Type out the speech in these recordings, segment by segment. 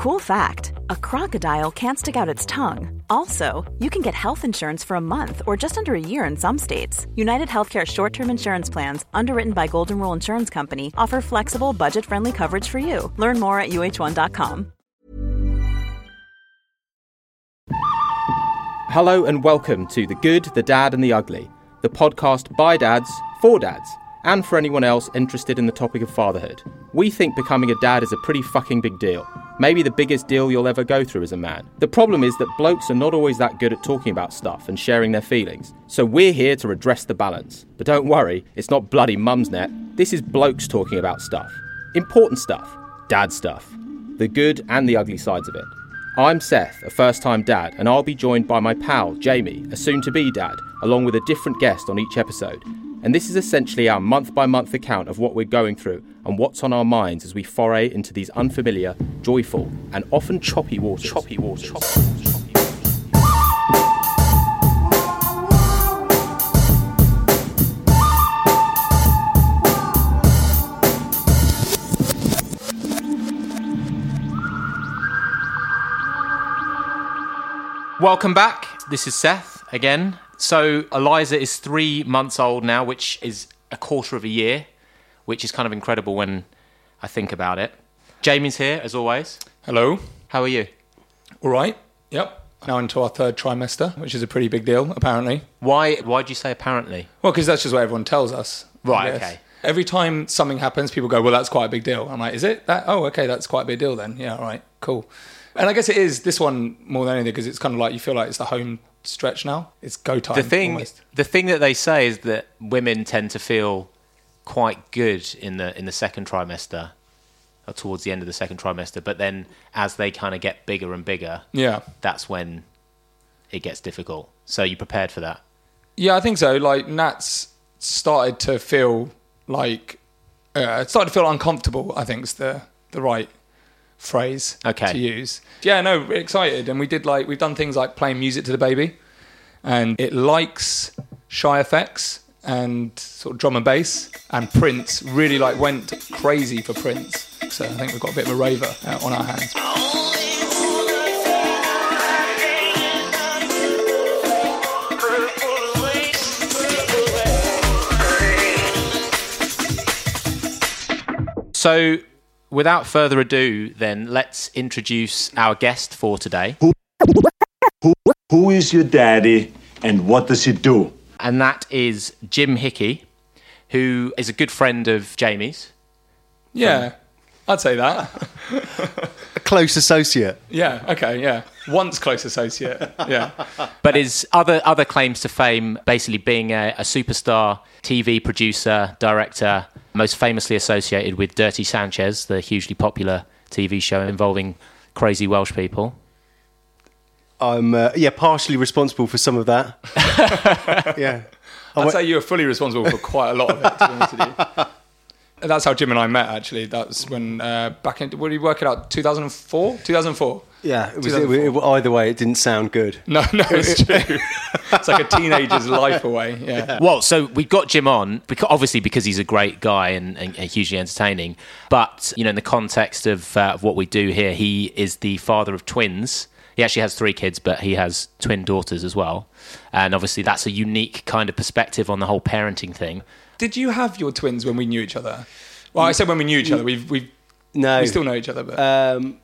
Cool fact, a crocodile can't stick out its tongue. Also, you can get health insurance for a month or just under a year in some states. United Healthcare short-term insurance plans, underwritten by Golden Rule Insurance Company, offer flexible, budget-friendly coverage for you. Learn more at uh1.com. Hello and welcome to The Good, The Dad and The Ugly, the podcast by dads, for dads, and for anyone else interested in the topic of fatherhood. We think becoming a dad is a pretty fucking big deal. Maybe the biggest deal you'll ever go through as a man. The problem is that blokes are not always that good at talking about stuff and sharing their feelings. So we're here to redress the balance. But don't worry, it's not bloody mum's net. This is blokes talking about stuff. Important stuff. Dad stuff. The good and the ugly sides of it. I'm Seth, a first-time dad, and I'll be joined by my pal, Jamie, a soon-to-be dad, along with a different guest on each episode. And this is essentially our month-by-month account of what we're going through and what's on our minds as we foray into these unfamiliar, joyful, and often choppy waters. Choppy waters. Welcome back. This is Seth again. So Eliza is 3 months old now, which is a quarter of a year, which is kind of incredible when I think about it. Jamie's here, as always. Hello. How are you? All right. Yep. Now into our third trimester, which is a pretty big deal, apparently. Why do you say apparently? Well, because that's just what everyone tells us. Right, okay. Every time something happens, people go, well, that's quite a big deal. I'm like, is it? That? Oh, okay, that's quite a big deal then. Yeah, all right, cool. And I guess it is this one more than anything, because it's kind of like you feel like it's the home stretch now. It's go time. The thing that they say is that women tend to feel quite good in the second trimester, or towards the end of the second trimester, but then as they kind of get bigger and bigger, yeah, that's when it gets difficult. So you prepared for that? Yeah, I think so. Like Nat's started to feel uncomfortable, I think is the right phrase to use. Yeah, no, we're excited, and we've done things like playing music to the baby, and it likes shy effects and sort of drum and bass, and Prince really went crazy for Prince. So I think we've got a bit of a raver on our hands. So without further ado, then, let's introduce our guest for today. Who is your daddy and what does he do? And that is Jim Hickey, who is a good friend of Jamie's. Yeah, I'd say that. A close associate. Yeah, okay, yeah. Once close associate, yeah. But his other claims to fame, basically being a superstar, TV producer, director, most famously associated with Dirty Sanchez, the hugely popular TV show involving crazy Welsh people. I'm partially responsible for some of that. Yeah, I'd say you were fully responsible for quite a lot of it, to be honest with you. And that's how Jim and I met, actually. That was when back in, what did we work it out? 2004? 2004. Yeah, it was either way, it didn't sound good. No, it's true. It's like a teenager's life away. Yeah. Well, so we got Jim on, because he's a great guy and hugely entertaining. But in the context of what we do here, he is the father of twins. He actually has 3 kids, but he has twin daughters as well. And obviously, that's a unique kind of perspective on the whole parenting thing. Did you have your twins when we knew each other? Well, I said when we knew each other. We still know each other, but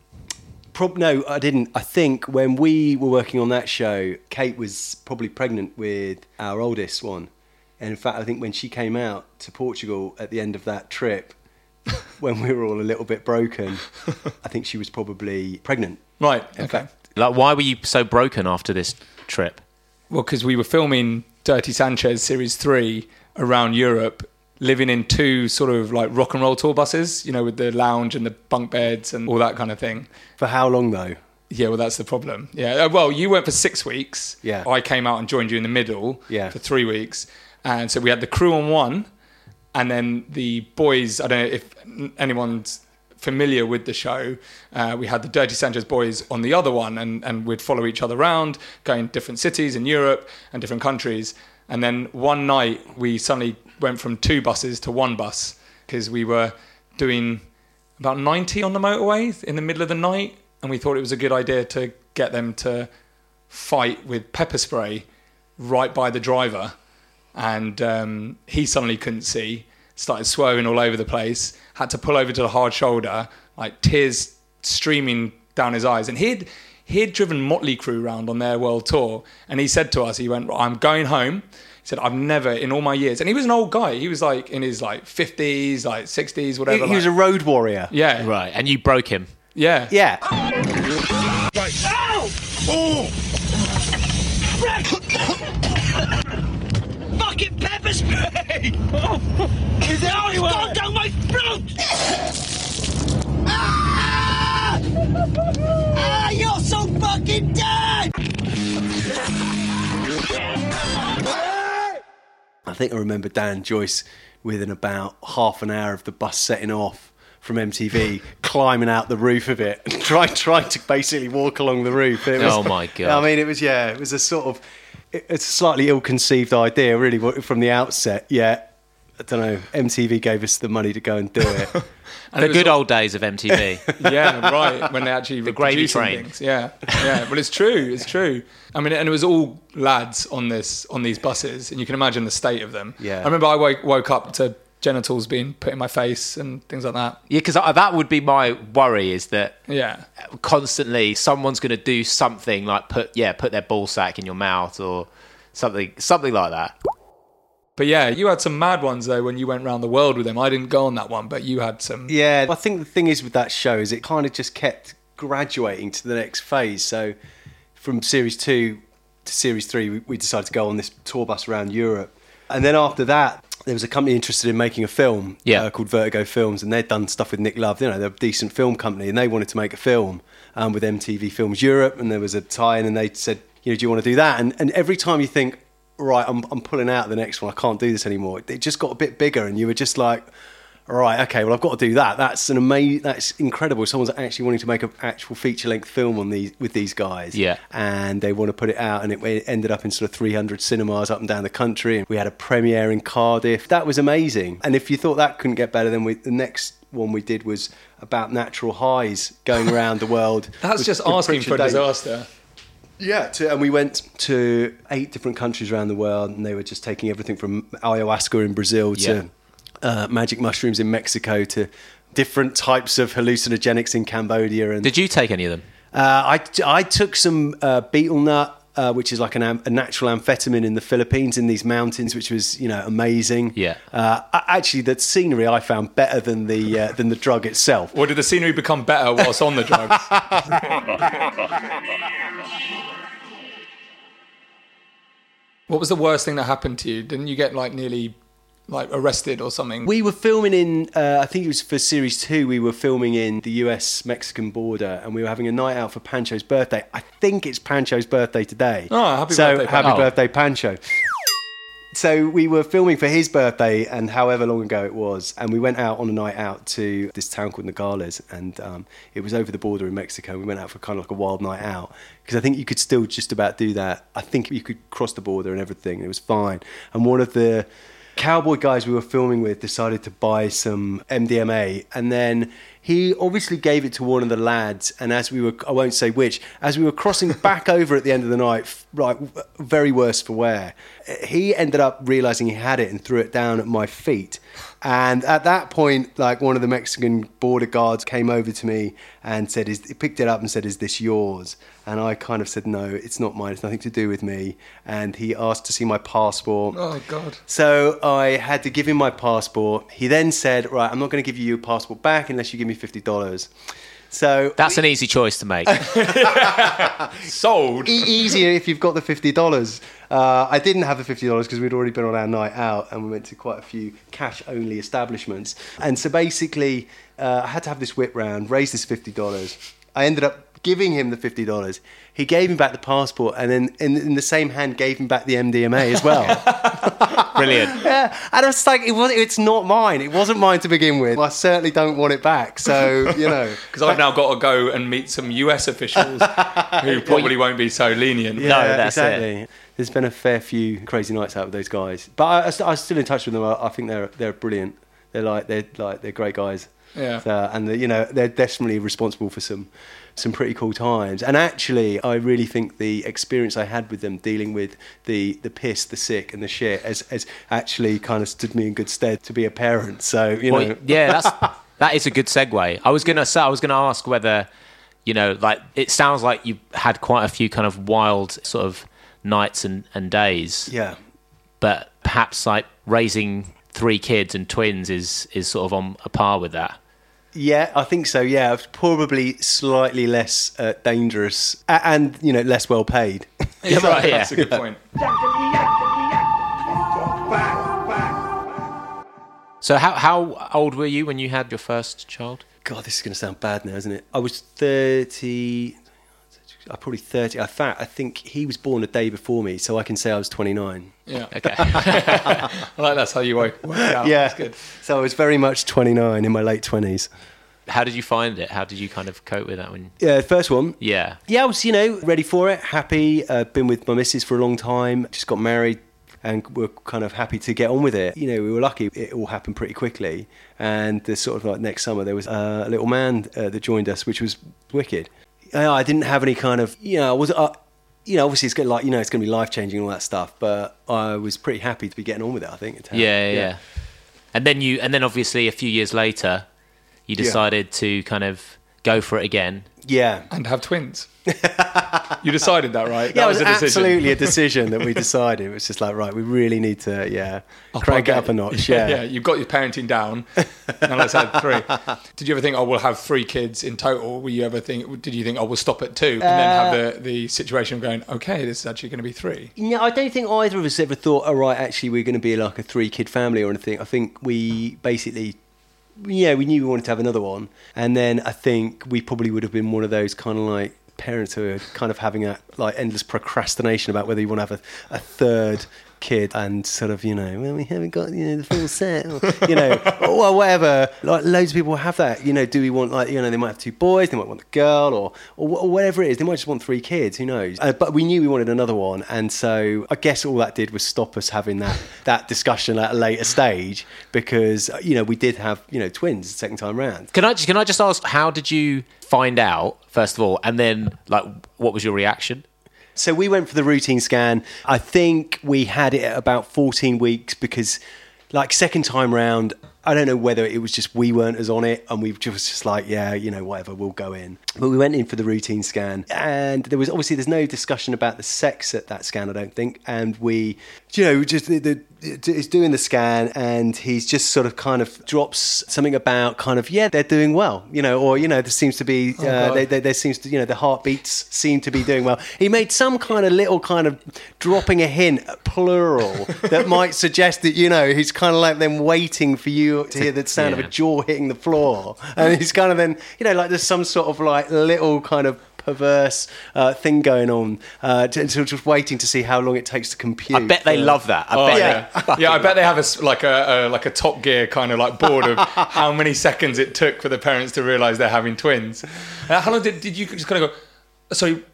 no, I didn't. I think when we were working on that show, Kate was probably pregnant with our oldest one. And in fact, I think when she came out to Portugal at the end of that trip, when we were all a little bit broken, I think she was probably pregnant. Right. In fact, why were you so broken after this trip? Well, because we were filming Dirty Sanchez Series 3 around Europe, living in 2 sort of rock and roll tour buses, with the lounge and the bunk beds and all that kind of thing. For how long, though? Yeah, well, that's the problem. Yeah, well, you went for 6 weeks. Yeah. I came out and joined you in the middle for 3 weeks. And so we had the crew on one, and then the boys, I don't know if anyone's familiar with the show, we had the Dirty Sanchez boys on the other one, and we'd follow each other around, going to different cities in Europe and different countries. And then one night, we suddenly went from 2 buses to 1 bus because we were doing about 90 on the motorway in the middle of the night. and we thought it was a good idea to get them to fight with pepper spray right by the driver. And he suddenly couldn't see, started swerving all over the place, had to pull over to the hard shoulder, like tears streaming down his eyes. And he'd driven Motley Crue round on their world tour, and he said to us, he went, "I'm going home." He said, "I've never in all my years," and he was an old guy. He was like in his like 50s, like 60s, whatever. He was a road warrior. Yeah. Right, and you broke him. Yeah. Yeah. Ow! Ow! Oh! Fucking pepper spray! Is it all you want? Gone down my throat! Ah! Ah, you're so fucking dead! I think I remember Dan Joyce within about half an hour of the bus setting off from MTV climbing out the roof of it and trying to basically walk along the roof. It was, oh my God. I mean, it was, yeah, it was a sort of, it's a slightly ill-conceived idea really from the outset. Yeah, I don't know, MTV gave us the money to go and do it. And the it good old days of MTV. Yeah, right, when they actually were producing things. Yeah, yeah, well, it's true. I mean, and it was all lads on these buses, and you can imagine the state of them. Yeah. I remember I woke up to genitals being put in my face and things like that. Yeah, because that would be my worry, is that constantly someone's going to do something like put their ball sack in your mouth or something like that. But yeah, you had some mad ones though when you went round the world with him. I didn't go on that one, but you had some. Yeah, I think the thing is with that show is it kind of just kept graduating to the next phase. So from series 2 to series 3, we decided to go on this tour bus around Europe. And then after that, there was a company interested in making a film called Vertigo Films, and they'd done stuff with Nick Love. You know, they're a decent film company, and they wanted to make a film with MTV Films Europe, and there was a tie-in, and they said, you know, do you want to do that? And every time you think, right, I'm pulling out the next one, I can't do this anymore, it just got a bit bigger, and you were just like, right, okay, well, I've got to do that. That's that's incredible. Someone's actually wanting to make an actual feature-length film with these guys. Yeah. And they want to put it out, and it ended up in sort of 300 cinemas up and down the country. And we had a premiere in Cardiff. That was amazing. And if you thought that couldn't get better, then the next one we did was about natural highs going around the world. That's just asking for a disaster. Yeah, and we went to 8 different countries around the world, and they were just taking everything from ayahuasca in Brazil to... magic mushrooms in Mexico to different types of hallucinogenics in Cambodia. And did you take any of them? I took some betel nut, which is like a natural amphetamine in the Philippines in these mountains, which was, you know, amazing. Yeah. Actually, the scenery I found better than the drug itself. Or did the scenery become better whilst on the drugs? What was the worst thing that happened to you? Didn't you get nearly arrested or something? We were filming in, I think it was for series 2, we were filming in the US-Mexican border, and we were having a night out for Pancho's birthday. I think it's Pancho's birthday today. Oh, happy birthday, Pancho. Happy birthday, Pancho. So we were filming for his birthday, and however long ago it was, and we went out on a night out to this town called Nogales, and it was over the border in Mexico. We went out for kind of like a wild night out, because I think you could still just about do that. I think you could cross the border and everything, and it was fine. And one of the cowboy guys we were filming with decided to buy some MDMA, and then he obviously gave it to one of the lads, and I won't say which, as we were crossing back over at the end of the night, right, very worse for wear, he ended up realising he had it and threw it down at my feet. And at that point, like, one of the Mexican border guards came over to me and said, he picked it up and said, "Is this yours?" And I kind of said, "No, it's not mine. It's nothing to do with me." And he asked to see my passport. Oh, God. So I had to give him my passport. He then said, "Right, I'm not going to give you your passport back unless you give me $50. So that's an easy choice to make. Sold. Easier if you've got the $50. I didn't have the $50 because we'd already been on our night out, and we went to quite a few cash-only establishments. And so basically, I had to have this whip round, raise this $50. I ended up giving him the $50. He gave me back the passport, and then in the same hand gave him back the MDMA as well. Brilliant. Yeah, and I was like, it's not mine. It wasn't mine to begin with. I certainly don't want it back. So, you know. Because I've now got to go and meet some US officials who probably won't be so lenient. Yeah, no, that's exactly it. There's been a fair few crazy nights out with those guys. But I'm still in touch with them. I think they're brilliant. They're great guys. Yeah. So, and, you know, they're definitely responsible for some some pretty cool times. And actually, I really think the experience I had with them dealing with the piss, the sick and the shit has actually kind of stood me in good stead to be a parent. So, you know. Yeah, that is a good segue. I was going to ask whether, you know, like, it sounds like you've had quite a few kind of wild sort of nights and days. Yeah. But perhaps like raising 3 kids and twins is sort of on a par with that. Yeah, I think so. Yeah, it's probably slightly less dangerous and, you know, less well paid. Yeah, right, yeah. That's a good point. So how old were you when you had your first child? God, this is going to sound bad now, isn't it? I was 30... I'm probably 30. In fact, I think he was born a day before me, so I can say I was 29. Yeah. Okay. I like that's how you work it out. Yeah. That's good. So I was very much 29 in my late 20s. How did you find it? How did you kind of cope with that one? Yeah, first one. Yeah. Yeah, I was, you know, ready for it, happy. Been with my missus for a long time, just got married, and we're kind of happy to get on with it. You know, we were lucky. It all happened pretty quickly. And the sort of like next summer, there was a little man that joined us, which was wicked. I didn't have any kind of, you know, I was, you know, obviously it's going to, like, you know, it's going to be life changing and all that stuff, but I was pretty happy to be getting on with it, I think. Yeah. And then obviously a few years later, you decided to kind of go for it again. Yeah. And have twins. You decided that, right? Yeah, that was absolutely a decision that we decided. It was just like, right, we really need to, crank it up a notch. Yeah. Yeah, you've got your parenting down. Now let's have 3. Did you ever think, oh, we'll have 3 kids in total? Did you think, oh, we'll stop at 2 and then have the situation of going, okay, this is actually going to be 3? No, I don't think either of us ever thought, oh, right, actually we're going to be like a 3-kid family or anything. I think we basically... Yeah, we knew we wanted to have another one. And then I think we probably would have been one of those kind of like parents who are kind of having that like endless procrastination about whether you want to have a 3rd kid and sort of, you know, well, we haven't got, you know, the full set or, you know, or whatever. Like loads of people have that, you know, do we want, like, you know, they might have 2 boys, they might want a girl or whatever it is. They might just want 3 kids, who knows? But we knew we wanted another one. And so I guess all that did was stop us having that discussion at a later stage because, you know, we did have, you know, twins the second time round. Can I just ask, how did you find out, first of all, and then, like, what was your reaction? So we went for the routine scan. I think we had it at about 14 weeks because, like, second time round, I don't know whether it was just we weren't as on it and we were just like, yeah, you know, whatever, we'll go in. But we went in for the routine scan and there was obviously, there's no discussion about the sex at that scan, I don't think. And we, you know, just is doing the scan and he's just sort of kind of drops something about kind of, yeah, they're doing well, you know, or, you know, there seems to be, there seems to, you know, the heartbeats seem to be doing well. He made some kind of little kind of dropping a hint, plural, that might suggest that, you know, he's kind of like then waiting for you to hear the sound of a jaw hitting the floor. And he's kind of then, you know, like there's some sort of like little kind of perverse thing going on, just waiting to see how long it takes to compute. I bet they love that. I bet they have a Top Gear kind of like board of how many seconds it took for the parents to realise they're having twins. How long did you just kind of go? Sorry,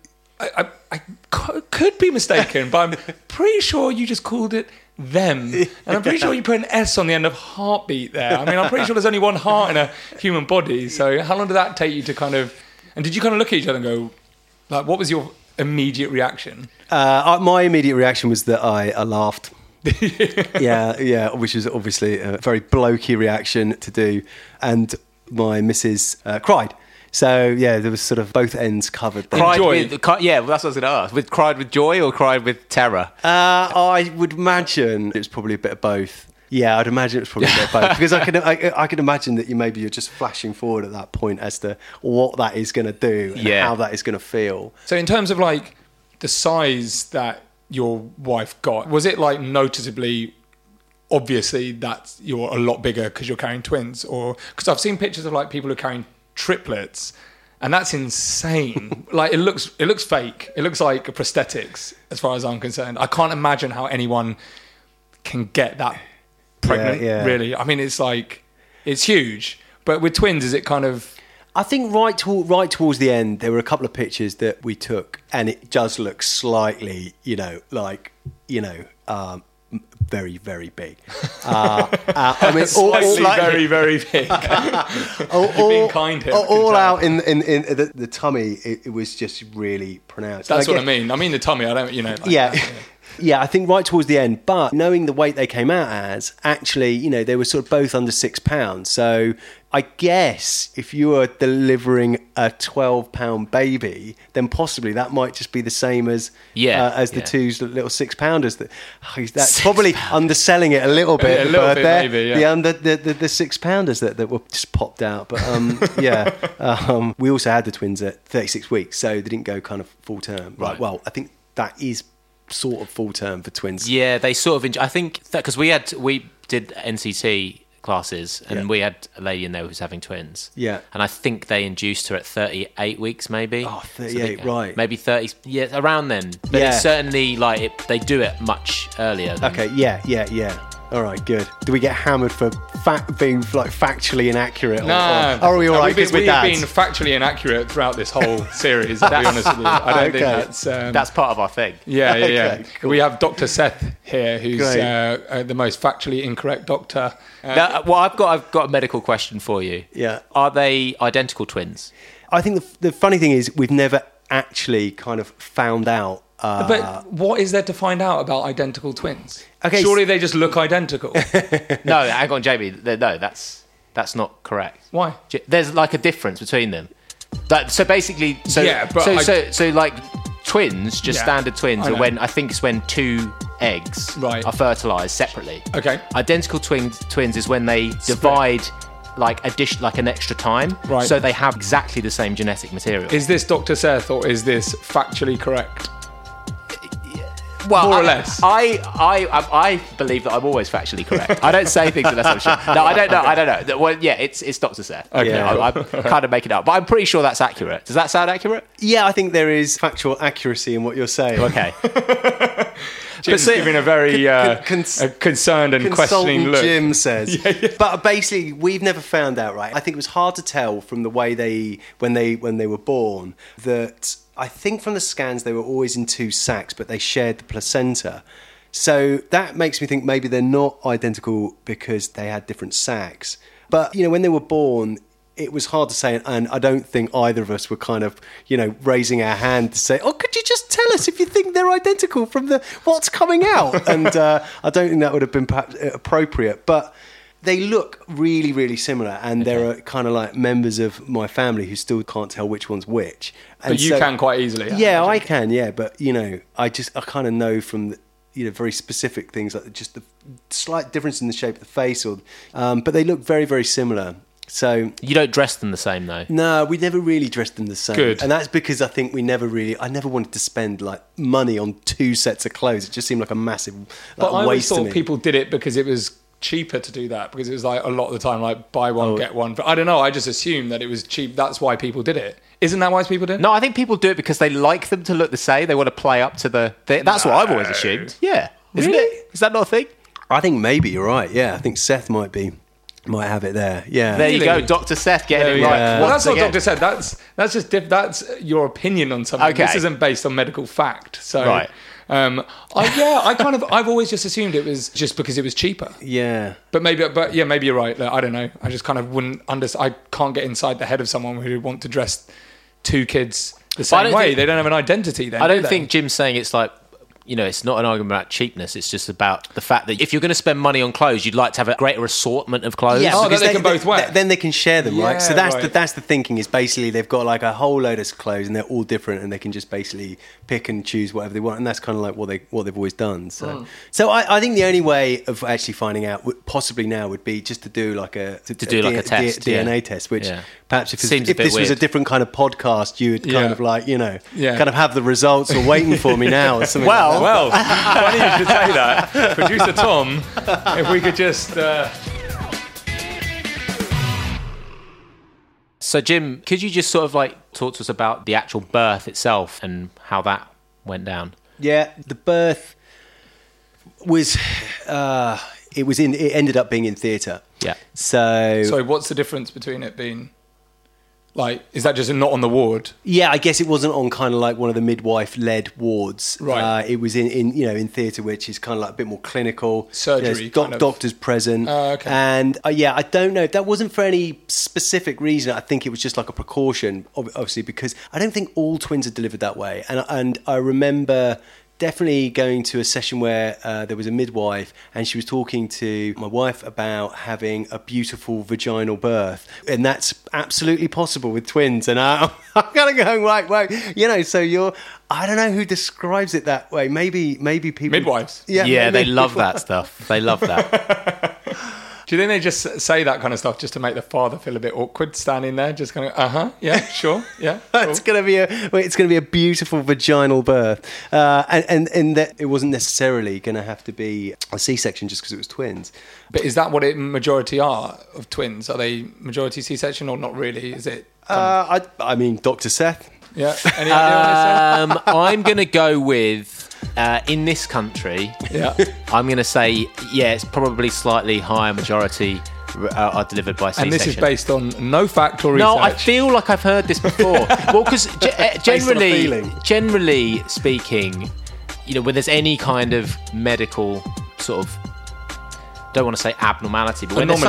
I could be mistaken, but I'm pretty sure you just called it them, and I'm pretty sure you put an S on the end of heartbeat there. I mean, I'm pretty sure there's only one heart in a human body. So how long did that take you to kind of? And did you kind of look at each other and go, like, what was your immediate reaction? My immediate reaction was that I laughed. yeah, which is obviously a very blokey reaction to do. And my missus cried. So, yeah, there was sort of both ends covered. Cried with joy? Yeah, that's what I was going to ask. Cried with joy or cried with terror? I would imagine it was probably a bit of both. Yeah, I'd imagine it was probably a bit of both because I can imagine that you're just flashing forward at that point as to what that is going to do and how that is going to feel. So in terms of like the size that your wife got, was it like noticeably, obviously that you're a lot bigger because you're carrying twins? Or because I've seen pictures of like people who are carrying triplets and that's insane. Like it looks fake. It looks like prosthetics as far as I'm concerned. I can't imagine how anyone can get that pregnant, really. I mean, it's like, it's huge. But with twins, is it kind of... I think right towards the end, there were a couple of pictures that we took, and it does look slightly, you know, like, you know, very, very big. I mean, slightly, very, very big. You're being kind here. All out in the tummy, it was just really pronounced. That's what I mean. I mean the tummy. I don't, you know. Like yeah. That, yeah. Yeah, I think right towards the end. But knowing the weight they came out as, actually, you know, they were sort of both under 6 pounds. So I guess if you were delivering a 12-pound baby, then possibly that might just be the same as the two little 6-pounders. That's probably underselling it a little bit. Yeah, a little bit maybe, yeah. The 6-pounders that were just popped out. But yeah, we also had the twins at 36 weeks, so they didn't go kind of full term. Right. Well, I think that is sort of full term for twins. Yeah, they sort of I think that because we did NCT classes and we had a lady in there who was having twins. Yeah, and I think they induced her at 38 weeks, maybe. Oh, 38, so right? Maybe 30. Yeah, around then. But it's certainly like they do it much earlier. Okay. Yeah. All right, good. Do we get hammered for being like factually inaccurate? No. Or are we all right with that? We've been factually inaccurate throughout this whole series, to be honest with you. I don't think that's part of our thing. Yeah, yeah, yeah. Okay, cool. We have Dr. Seth here, who's the most factually incorrect doctor. Now, well, I've got a medical question for you. Yeah. Are they identical twins? I think the funny thing is we've never actually kind of found out. But what is there to find out about identical twins? Okay, surely they just look identical. No, hang on, Jamie. No, that's not correct. Why? There's like a difference between them. So twins, just standard twins, are when I think it's when two eggs are fertilized separately. Okay. Identical twins is when they divide. Like a dish, like an extra time, right? So they have exactly the same genetic material. Is this Dr. Seth or is this factually correct? Well, more or less. I believe that I'm always factually correct. I don't say things unless I'm sure. No, I don't know. Okay. I don't know. Well, yeah, it's Dr. Seth. Okay, yeah. I'm kind of making it up, but I'm pretty sure that's accurate. Does that sound accurate? Yeah, I think there is factual accuracy in what you're saying. Okay. Jim's giving a very a concerned and questioning look. Jim says. Yeah. But basically, we've never found out, right? I think it was hard to tell from the way when they were born that I think from the scans they were always in two sacs, but they shared the placenta. So that makes me think maybe they're not identical because they had different sacs. But, you know, when they were born, it was hard to say, and I don't think either of us were kind of, you know, raising our hand to say, oh, could you just tell us if you think they're identical from what's coming out? And I don't think that would have been appropriate, but they look really, really similar, and there are kind of like members of my family who still can't tell which one's which. And but you can quite easily. Yeah, I can, yeah, but, you know, I kind of know from very specific things, like just the slight difference in the shape of the face, or but they look very, very similar. So you don't dress them the same, though? No, we never really dressed them the same. Good. And that's because I think I never wanted to spend like money on two sets of clothes. It just seemed like a massive waste to me. But I always thought people did it because it was cheaper to do that, because it was like a lot of the time like buy one, get one. But I don't know, I just assumed that it was cheap. That's why people did it. Isn't that why people do it? No, I think people do it because they like them to look the same. They want to play up to the thing. That's what I've always assumed. Yeah. Isn't it? Is that not a thing? I think maybe you're right. Yeah, I think Seth might have it there. Yeah. There you go, Dr. Seth getting it right. Well, that's not Dr. Seth. That's just that's your opinion on something. Okay. This isn't based on medical fact. So right. I've always just assumed it was just because it was cheaper. Yeah. But maybe you're right. Like, I don't know. I just kind of wouldn't understand. I can't get inside the head of someone who would want to dress two kids the same way. They don't have an identity then. I don't think Jim's saying it's like, you know, it's not an argument about cheapness. It's just about the fact that if you're going to spend money on clothes, you'd like to have a greater assortment of clothes. Yeah, because they can both wear. Then they can share them, right? So that's the thinking. Is basically they've got like a whole load of clothes and they're all different, and they can just basically pick and choose whatever they want. And that's kind of like what they've always done. So I think the only way of actually finding out, possibly now, would be just to do like a test, DNA test, which perhaps if this was a different kind of podcast, you would kind of like, you know, kind of have the results or waiting for me now or something. Well. Well, funny you should say that. Producer Tom, if we could just... So, Jim, could you just sort of like talk to us about the actual birth itself and how that went down? Yeah, the birth was... it ended up being in theatre. Yeah. So what's the difference between it being... Like, is that just not on the ward? Yeah, I guess it wasn't on kind of like one of the midwife-led wards. Right. It was in you know, in theatre, which is kind of like a bit more clinical. Surgery. Doctors present. Okay. And, yeah, I don't know. That wasn't for any specific reason. I think it was just like a precaution, obviously, because I don't think all twins are delivered that way. And I remember definitely going to a session where there was a midwife and she was talking to my wife about having a beautiful vaginal birth, and that's absolutely possible with twins. And I'm kind of going, right, you know, so you're, I don't know who describes it that way. Maybe people. Midwives. Yeah, they love that stuff. They love that. Do you think they just say that kind of stuff just to make the father feel a bit awkward, standing there, just kind of cool. It's gonna be a beautiful vaginal birth, and that it wasn't necessarily gonna have to be a C-section just because it was twins. But is that what it majority are of twins? Are they majority C-section or not really? Is it? I mean, Dr. Seth. Yeah. Any idea what I said? I'm gonna go with. In this country, I'm going to say, it's probably slightly higher majority are delivered by C-section. And this is based on no fact or research. No, I feel like I've heard this before. Well, because generally speaking, you know, when there's any kind of medical sort of, don't want to say abnormality, but when there's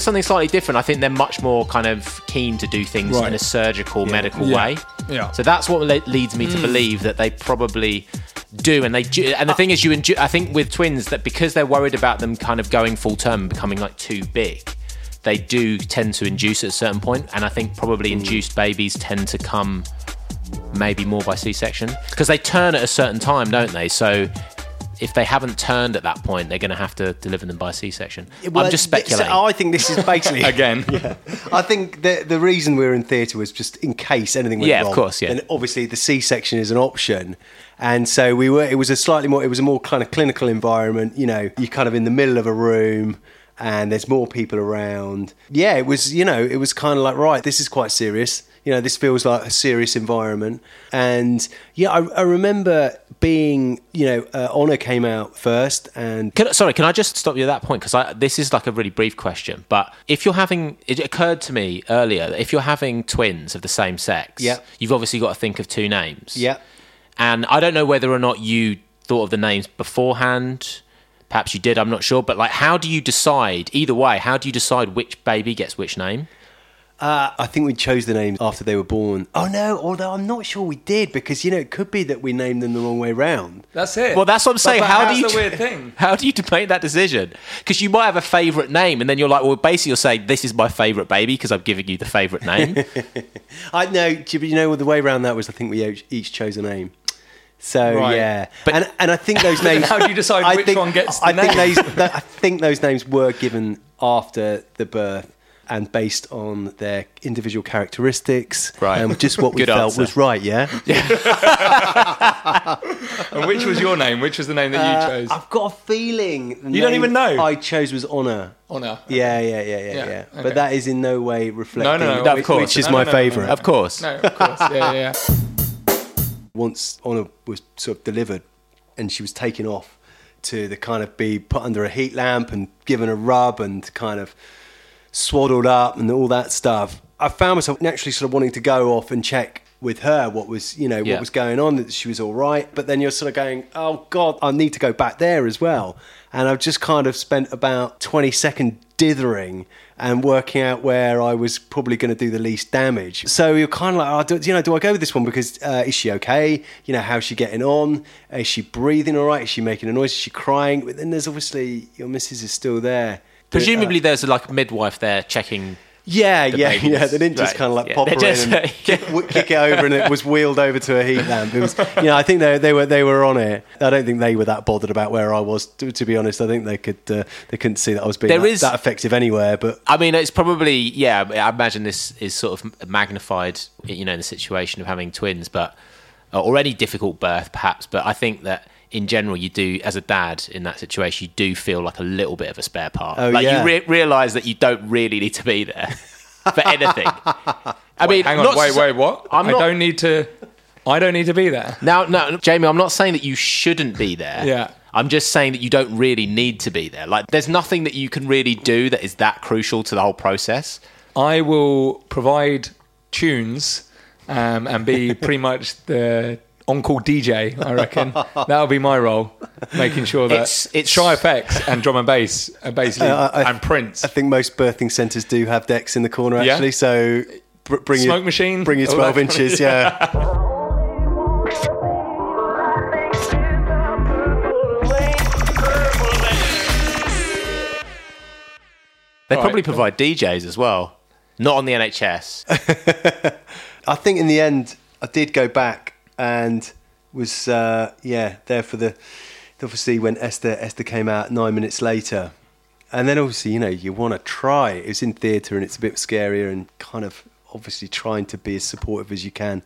something slightly different, I think they're much more kind of keen to do things in a surgical, medical way. Yeah. So that's what leads me to believe that they probably do, and the thing is, I think with twins, that because they're worried about them kind of going full term and becoming like too big, they do tend to induce at a certain point, and I think probably induced babies tend to come maybe more by C-section because they turn at a certain time, don't they? So if they haven't turned at that point, they're going to have to deliver them by C-section. Well, I'm just speculating. So I think this is basically... Again. Yeah. I think the reason we're in theatre was just in case anything went wrong. Yeah, of course, yeah. And obviously the C-section is an option. And so it was a more kind of clinical environment. You know, you're kind of in the middle of a room and there's more people around. Yeah, it was kind of like, right, this is quite serious. You know, this feels like a serious environment. And yeah, I remember being, you know, Honour came out first and... Can I just stop you at that point? Because this is like a really brief question. But if you're having... It occurred to me earlier that if you're having twins of the same sex, you've obviously got to think of two names. Yeah. And I don't know whether or not you thought of the names beforehand. Perhaps you did, I'm not sure. But like, how do you decide which baby gets which name? I think we chose the names after they were born. Oh, no, although I'm not sure we did because, you know, it could be that we named them the wrong way round. That's it. Well, that's what I'm saying. How do you make that decision? Because you might have a favourite name and then you're like, well, basically you're saying, this is my favourite baby because I'm giving you the favourite name. I know, but you know, the way round that was I think we each chose a name. So But, and I think those names. How do you decide one gets the name? I think those names were given after the birth and based on their individual characteristics, right? And just what we felt was right. Yeah. And which was your name? Which was the name that you chose? I've got a feeling the you don't even know. I chose was Honour. Honour. Okay. Yeah. Okay. But that is in no way reflecting. No, of course. Which is my favourite. No. Of course. No, of course. Yeah. Once Honour was sort of delivered and she was taken off to the kind of be put under a heat lamp and given a rub and kind of swaddled up and all that stuff, I found myself naturally sort of wanting to go off and check with her what was, you know, what was going on, that she was all right. But then you're sort of going, oh God, I need to go back there as well. And I've just kind of spent about 20 seconds dithering and working out where I was probably going to do the least damage. So you're kind of like, do I go with this one? Because is she okay? You know, how's she getting on? Is she breathing all right? Is she making a noise? Is she crying? But then there's obviously, your missus is still there. Presumably there's like a midwife there checking... Yeah. They didn't just kind of like pop her in and kick it over and it was wheeled over to a heat lamp. It was, you know, I think they were on it. I don't think they were that bothered about where I was. To be honest, I think they couldn't see that I was being that effective anywhere. But I mean, it's probably, I imagine this is sort of magnified, you know, in the situation of having twins, but or any difficult birth perhaps. But I think that in general, you do, as a dad in that situation, you do feel like a little bit of a spare part. Oh, like you realise that you don't really need to be there for anything. What? I don't need to be there. No, Jamie, I'm not saying that you shouldn't be there. Yeah. I'm just saying that you don't really need to be there. Like, there's nothing that you can really do that is that crucial to the whole process. I will provide tunes and be pretty much the on-call DJ, I reckon. That'll be my role, making sure that it's Shy effects and drum and bass, basically, and Prince. I think most birthing centres do have decks in the corner, actually, yeah. So bring your smoke machine. Bring your 12 inches, yeah. They probably provide DJs as well, not on the NHS. I think in the end, I did go back and was there for the obviously when Esther came out 9 minutes later, and then obviously you want to try. It's in theatre and it's a bit scarier and kind of obviously trying to be as supportive as you can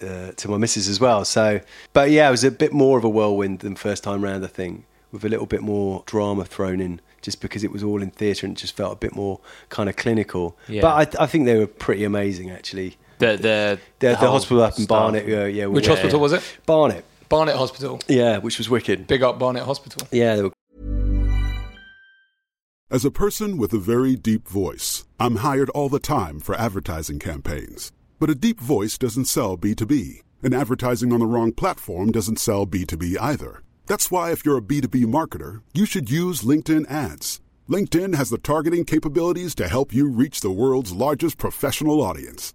to my missus as well. So, but yeah, it was a bit more of a whirlwind than first time round. I think with a little bit more drama thrown in. Just because it was all in theatre and it just felt a bit more kind of clinical. Yeah. But I think they were pretty amazing, actually. The hospital up in Barnet. Which hospital was it? Barnet. Barnet Hospital. Yeah, which was wicked. Big up Barnet Hospital. Yeah. They were. As a person with a very deep voice, I'm hired all the time for advertising campaigns. But a deep voice doesn't sell B2B. And advertising on the wrong platform doesn't sell B2B either. That's why if you're a B2B marketer, you should use LinkedIn ads. LinkedIn has the targeting capabilities to help you reach the world's largest professional audience.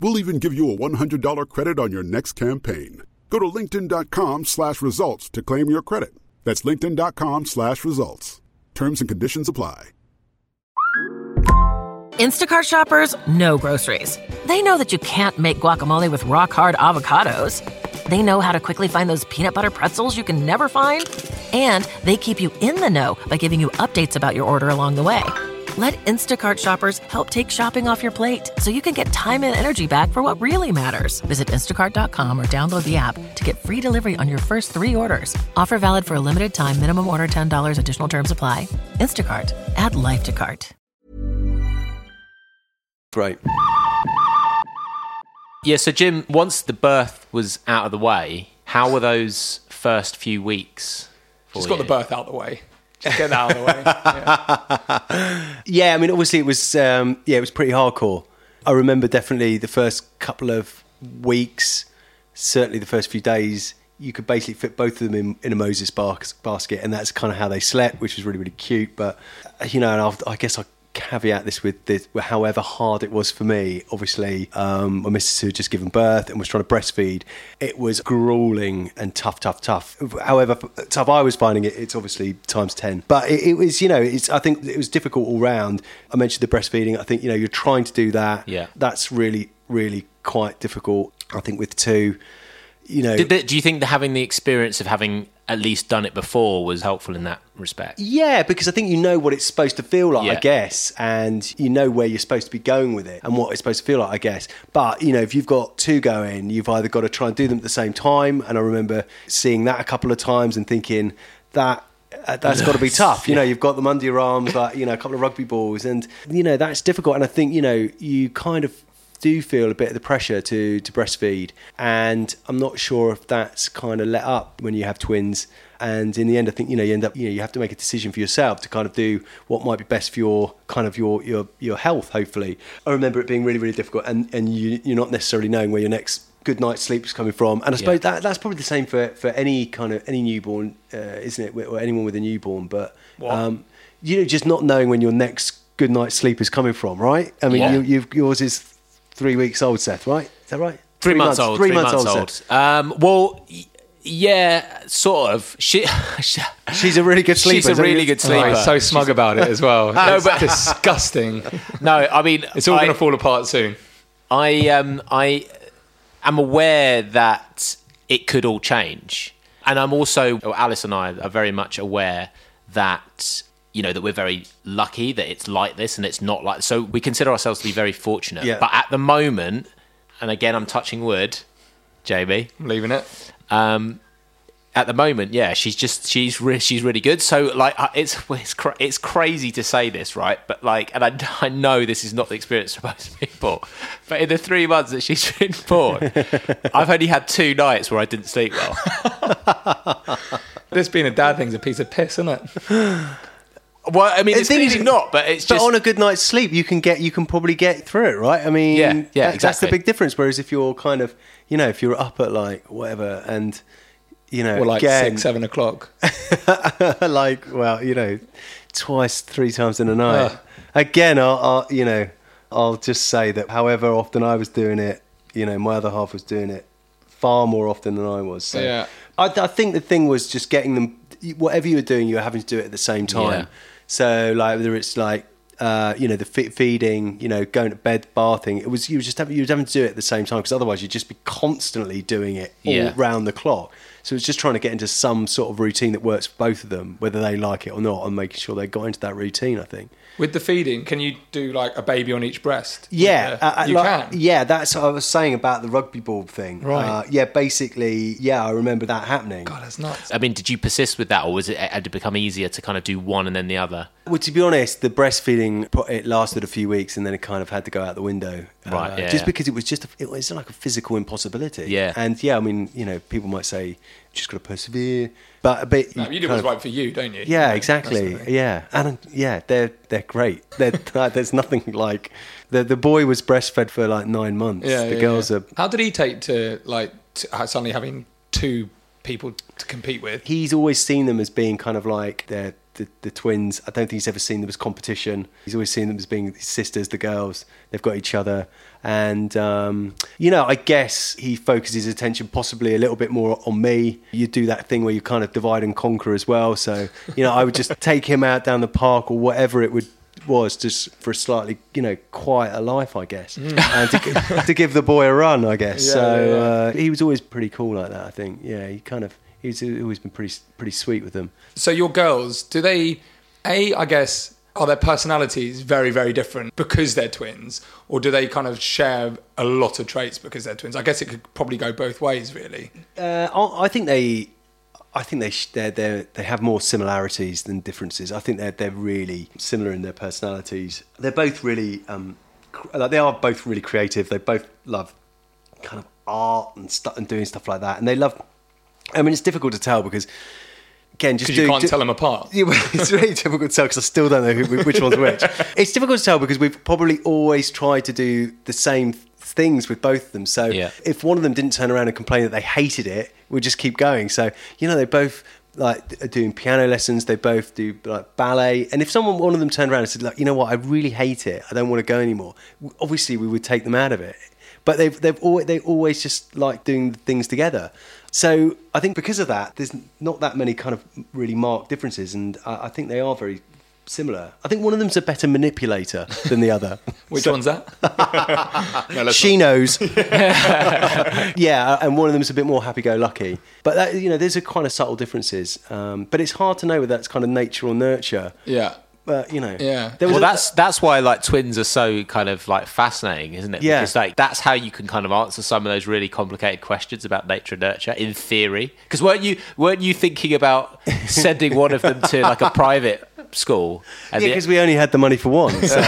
We'll even give you a $100 credit on your next campaign. Go to linkedin.com/results to claim your credit. That's linkedin.com/results. Terms and conditions apply. Instacart shoppers know groceries. They know that you can't make guacamole with rock-hard avocados. They know how to quickly find those peanut butter pretzels you can never find. And they keep you in the know by giving you updates about your order along the way. Let Instacart shoppers help take shopping off your plate so you can get time and energy back for what really matters. Visit instacart.com or download the app to get free delivery on your first 3 orders. Offer valid for a limited time. Minimum order $10. Additional terms apply. Instacart. Add life to cart. Right. Yeah, so Jim, once the birth was out of the way, how were those first few weeks for you? Just got the birth out of the way. Just get that out of the way. Yeah. Yeah, I mean, obviously it was, it was pretty hardcore. I remember definitely the first couple of weeks, certainly the first few days, you could basically fit both of them in a Moses basket, and that's kind of how they slept, which was really, really cute. But, and I guess I caveat this with this, however hard it was for me, obviously my missus who had just given birth and was trying to breastfeed, it was grueling and tough. However tough I was finding it, it's obviously times 10, but it was, I think it was difficult all round. I mentioned the breastfeeding. I think, you're trying to do that. Yeah. That's really, really quite difficult. I think with two, do you think that having the experience of having at least done it before was helpful in that respect? Yeah, because I think what it's supposed to feel like, yeah. I guess, and where you're supposed to be going with it and what it's supposed to feel like, I guess. But, if you've got two going, you've either got to try and do them at the same time. And I remember seeing that a couple of times and thinking that's got to be tough. Yeah. You've got them under your arms, like, a couple of rugby balls and, that's difficult. And I think, you kind of do feel a bit of the pressure to breastfeed, and I'm not sure if that's kind of let up when you have twins. And in the end, I think you end up you have to make a decision for yourself to kind of do what might be best for your kind of your health. Hopefully, I remember it being really, really difficult, and you're not necessarily knowing where your next good night's sleep is coming from. And I suppose that's probably the same for any kind of any newborn, isn't it, or anyone with a newborn? But just not knowing when your next good night's sleep is coming from, right? I mean, yours is 3 weeks old, Seth, right? Is that right? 3 months old. 3 months old, Seth. Sort of. She's a really good sleeper. She's a really good sleeper. Oh, so smug about it as well. It's disgusting. No, I mean... It's all going to fall apart soon. I am aware that it could all change. And I'm also... Alice and I are very much aware that you know, that we're very lucky that it's like this and it's not like... So we consider ourselves to be very fortunate. Yeah. But at the moment, and again, I'm touching wood, Jamie. I'm leaving it. At the moment, yeah, she's really good. So like, it's crazy to say this, right? But like, and I know this is not the experience for most people, but in the 3 months that she's been born, I've only had 2 nights where I didn't sleep well. This being a dad thing's a piece of piss, isn't it? Well, I mean, it's not, but on a good night's sleep, you can probably get through it, right? I mean, yeah, exactly. That's the big difference. Whereas if you're kind of, you know, if you're up at like whatever and. You know, or like again, 6, 7 o'clock. Like, well, you know, 2-3 times in a night. Again, I'll just say that however often I was doing it, you know, my other half was doing it far more often than I was. So yeah. I think the thing was just getting them, whatever you were doing, you were having to do it at the same time. Yeah. So like, whether it's like, you know, the feeding, you know, going to bed, bathing, it was, you were having to do it at the same time because otherwise you'd just be constantly doing it all round the clock. So it's just trying to get into some sort of routine that works for both of them, whether they like it or not, and making sure they got into that routine, I think. With the feeding, can you do like a baby on each breast? Yeah. You can. Yeah, that's what I was saying about the rugby ball thing. Right. I remember that happening. God, that's nuts. I mean, did you persist with that, or had it become easier to kind of do one and then the other? Well, to be honest, the breastfeeding, it lasted a few weeks and then it kind of had to go out the window. Right, yeah. Just because it's like a physical impossibility. Yeah. And yeah, I mean, you know, people might say, just got to persevere, but no, you do what's right for you, don't you? Yeah, exactly. Yeah, and yeah, they're great. There's nothing like the boy was breastfed for like 9 months. Yeah, the girls are. How did he take to like suddenly having 2 people to compete with? He's always seen them as being kind of like they're the twins. I don't think he's ever seen them as competition. He's always seen them as being his sisters, the girls. They've got each other. And, you know, I guess he focuses his attention possibly a little bit more on me. You do that thing where you kind of divide and conquer as well. So, you know, I would just take him out down the park or whatever it was just for a slightly, you know, quieter life, I guess. Mm. And to give the boy a run, I guess. Yeah, he was always pretty cool like that, I think. Yeah, he's always been pretty sweet with them. So your girls, do they, I guess... Are their personalities very, very different because they're twins? Or do they kind of share a lot of traits because they're twins? I guess it could probably go both ways, really. I think they have more similarities than differences. I think they're really similar in their personalities. They're both really... they are both really creative. They both love kind of art and doing stuff like that. And they love... I mean, it's difficult to tell because... Again, just you can't tell them apart. It's really difficult to tell because I still don't know which one's which. It's difficult to tell because we've probably always tried to do the same things with both of them. So if one of them didn't turn around and complain that they hated it, we'd just keep going. So, you know, they both like doing piano lessons. They both do like ballet. And if one of them turned around and said, like, you know what, I really hate it. I don't want to go anymore. Obviously, we would take them out of it. But they always just like doing things together. So I think because of that, there's not that many kind of really marked differences, and I think they are very similar. I think one of them's a better manipulator than the other. Which one's that? No, she knows. Yeah, and one of them's a bit more happy-go-lucky. But that, you know, there's a kind of subtle differences. But it's hard to know whether that's kind of nature or nurture. Yeah. But, you know, that's why like twins are so kind of like fascinating, isn't it? Yeah. Because like that's how you can kind of answer some of those really complicated questions about nature and nurture in theory. Because weren't you thinking about sending one of them to like a private school? Yeah, because we only had the money for one. So.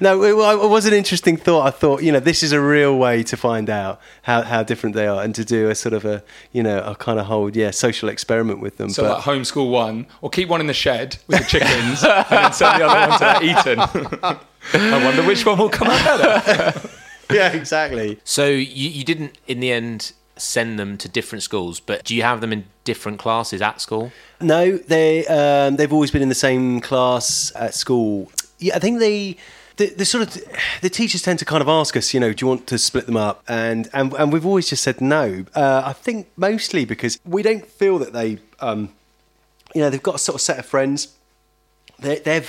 No, it was an interesting thought. I thought, you know, this is a real way to find out how different they are and to do a sort of a, you know, a kind of whole social experiment with them. So like homeschool one or keep one in the shed. With the chickens, and then send the other one to Eton. I wonder which one will come out better. Yeah, exactly. So you didn't, in the end, send them to different schools, but do you have them in different classes at school? No, they've always been in the same class at school. Yeah, I think the teachers tend to kind of ask us, you know, do you want to split them up? And we've always just said no. I think mostly because we don't feel that they... you know, they've got a sort of set of friends They're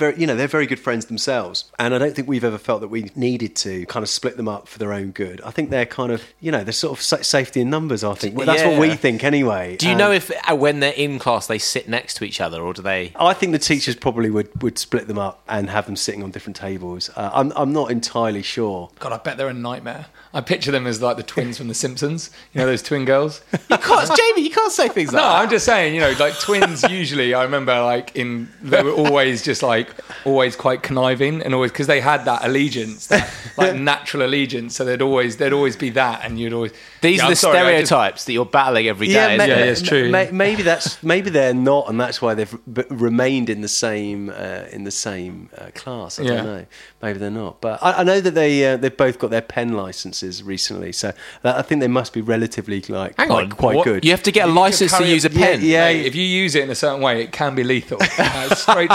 very good friends themselves, and I don't think we've ever felt that we needed to kind of split them up for their own good. I think they're kind of, you know, they're sort of safety in numbers, I think. Well, that's what we think anyway. Do you know if when they're in class they sit next to each other, or do they... I think the teachers probably would split them up and have them sitting on different tables. I'm not entirely sure. God, I bet they're a nightmare. I picture them as like the twins from The Simpsons, you know, those twin girls. You can't, Jamie, you can't say things like that. No, I'm just saying, you know, like twins usually, I remember like they were always just like, always quite conniving and always, because they had that allegiance, that like natural allegiance. So they'd always be that, and you'd always... These are the stereotypes that you're battling every day. Yeah, it's true. Maybe they're not, and that's why they've remained in the same class. I don't know. Maybe they're not, but I know that they've both got their pen licenses recently, so that, I think they must be relatively like... Hang on, quite what? Good. You have to get a license to use a pen. Yeah, yeah. Mate, if you use it in a certain way, it can be lethal. Straight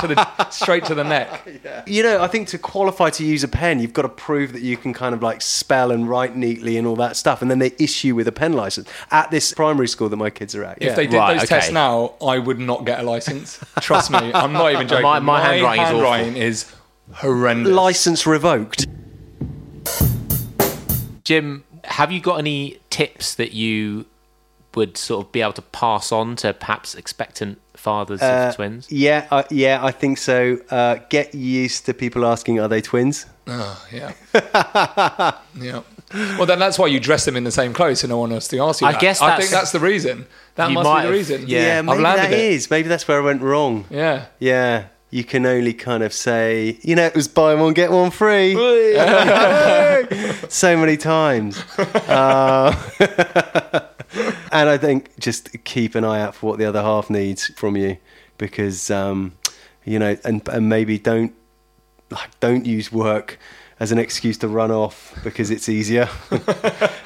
to the neck. Yeah. You know, I think to qualify to use a pen, you've got to prove that you can kind of like spell and write neatly and all that stuff, and then they issue you with a pen license at this primary school that my kids are at. If they did those tests now, I would not get a license. Trust me, I'm not even joking. My handwriting is horrendous. License revoked. Jim, have you got any tips that you would sort of be able to pass on to perhaps expectant fathers of twins? Yeah, I think so. Get used to people asking, "Are they twins?" Oh, yeah. Yeah. Well, then that's why you dress them in the same clothes, so no one else to ask you. I think that's the reason. That must be the reason. Yeah, maybe that is. Maybe that's where I went wrong. Yeah. You can only kind of say, you know, it was buy one, get one free. So many times. And I think just keep an eye out for what the other half needs from you, because, you know, and maybe don't use work as an excuse to run off because it's easier.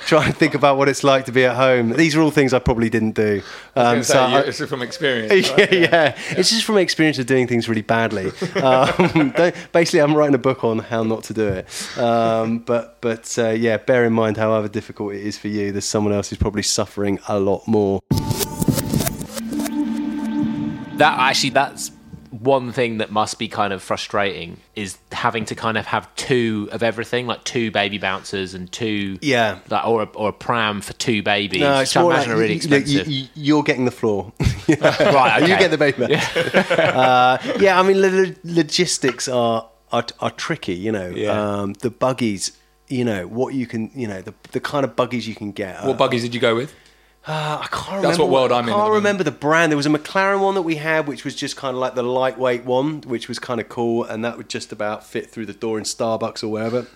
Try and think about what it's like to be at home. These are all things I probably didn't do. It's from experience. Right? Yeah. It's just from experience of doing things really badly. Basically, I'm writing a book on how not to do it. But bear in mind, however difficult it is for you, there's someone else who's probably suffering a lot more. That's one thing that must be kind of frustrating is having to kind of have two of everything, like two baby bouncers and two, like, or a pram for two babies. No, it's more like, really expensive. You're getting the floor, right? Okay. You get the baby. I mean, logistics are tricky, you know. The buggies, you know, what you can, you know, the kind of buggies you can get. What buggies did you go with? I can't remember. That's what world I'm in. I can't remember the brand. There was a McLaren one that we had, which was just kind of like the lightweight one, which was kind of cool, and that would just about fit through the door in Starbucks or wherever.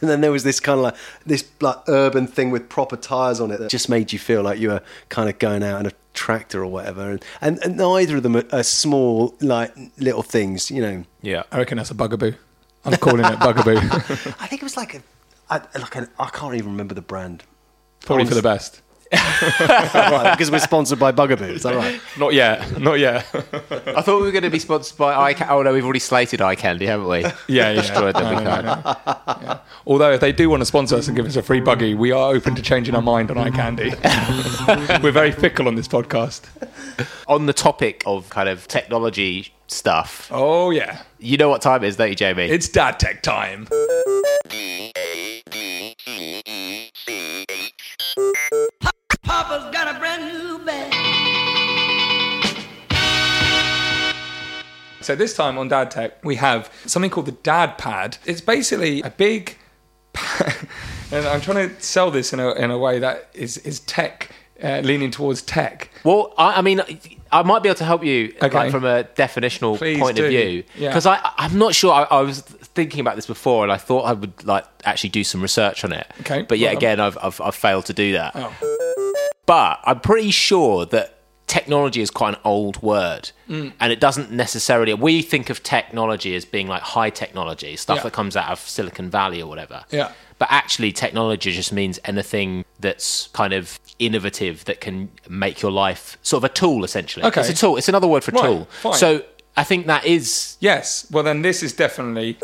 And then there was this kind of like this like urban thing with proper tyres on it that just made you feel like you were kind of going out in a tractor or whatever. And neither of them are small, like little things, you know. Yeah, I reckon that's a Bugaboo. I'm calling it Bugaboo. I think it was like I can't even remember the brand. Probably for the best. Right, because we're sponsored by Bugaboo, is that right? Not yet. I thought we were going to be sponsored by iCandy. Oh no, we've already slated iCandy, haven't we? Yeah. Destroyed them. Yeah. Although if they do want to sponsor us and give us a free buggy, we are open to changing our mind on iCandy. We're very fickle on this podcast. On the topic of kind of technology stuff. Oh yeah. You know what time it is, don't you, Jamie? It's Dad Tech time. Papa's got a brand new bag. So this time on Dad Tech, we have something called the DadPad. It's basically a big... and I'm trying to sell this in a way that is tech, leaning towards tech. Well, I mean, I might be able to help you like, from a definitional point of view. Because I'm not sure... I was thinking about this before, and I thought I would like actually do some research on it. Okay. But yet again, I've failed to do that. Oh. But I'm pretty sure that technology is quite an old word, and it doesn't necessarily... We think of technology as being like high technology, stuff that comes out of Silicon Valley or whatever. Yeah. But actually, technology just means anything that's kind of innovative that can make your life... Sort of a tool, essentially. Okay. It's a tool. It's another word for tool. Fine. So I think that is... Yes. Well, then this is definitely...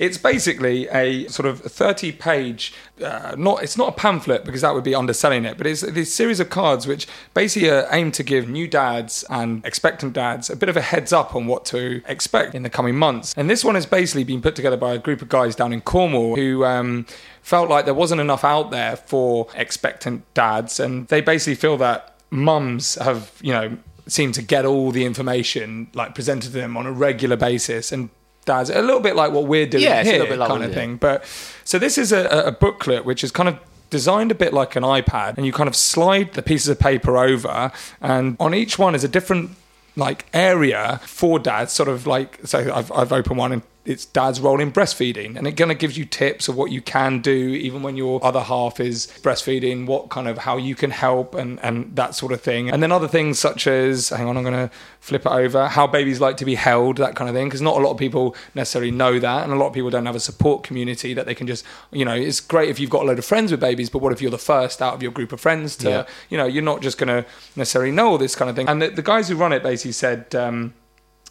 It's basically a sort of 30-page, it's not a pamphlet because that would be underselling it, but it's this series of cards which basically are aimed to give new dads and expectant dads a bit of a heads up on what to expect in the coming months. And this one has basically been put together by a group of guys down in Cornwall who felt like there wasn't enough out there for expectant dads, and they basically feel that mums have, you know, seem to get all the information like presented to them on a regular basis, and dads, a little bit like what we're doing here, a little bit like kind of thing. But so this is a booklet which is kind of designed a bit like an iPad, and you kind of slide the pieces of paper over, and on each one is a different like area for dads, sort of like, so I've opened one and it's dad's role in breastfeeding, and it kind of gives you tips of what you can do even when your other half is breastfeeding, what kind of, how you can help and that sort of thing. And then other things such as, hang on, I'm going to flip it over, how babies like to be held, that kind of thing, because not a lot of people necessarily know that, and a lot of people don't have a support community that they can just, you know, it's great if you've got a load of friends with babies, but what if you're the first out of your group of friends to, you know, you're not just going to necessarily know all this kind of thing. And the guys who run it basically said...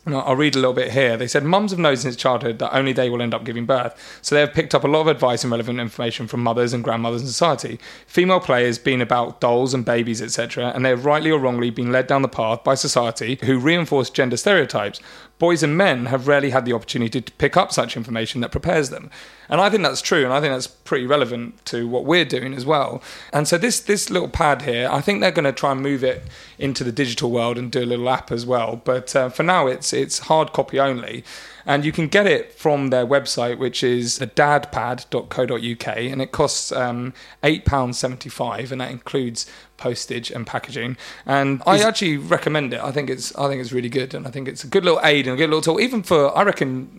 I'll read a little bit here. They said, mums have known since childhood that only they will end up giving birth, so they have picked up a lot of advice and relevant information from mothers and grandmothers in society. Female play has been about dolls and babies, etc., and they have rightly or wrongly been led down the path by society who reinforce gender stereotypes. Boys and men have rarely had the opportunity to pick up such information that prepares them. And I think that's true, and I think that's pretty relevant to what we're doing as well. And so this little pad here, I think they're going to try and move it into the digital world and do a little app as well. But for now, it's hard copy only. And you can get it from their website, which is the DadPad.co.uk, and it costs £8.75, and that includes postage and packaging. And I actually recommend it. I think it's really good, and I think it's a good little aid and a good little tool, even for, I reckon,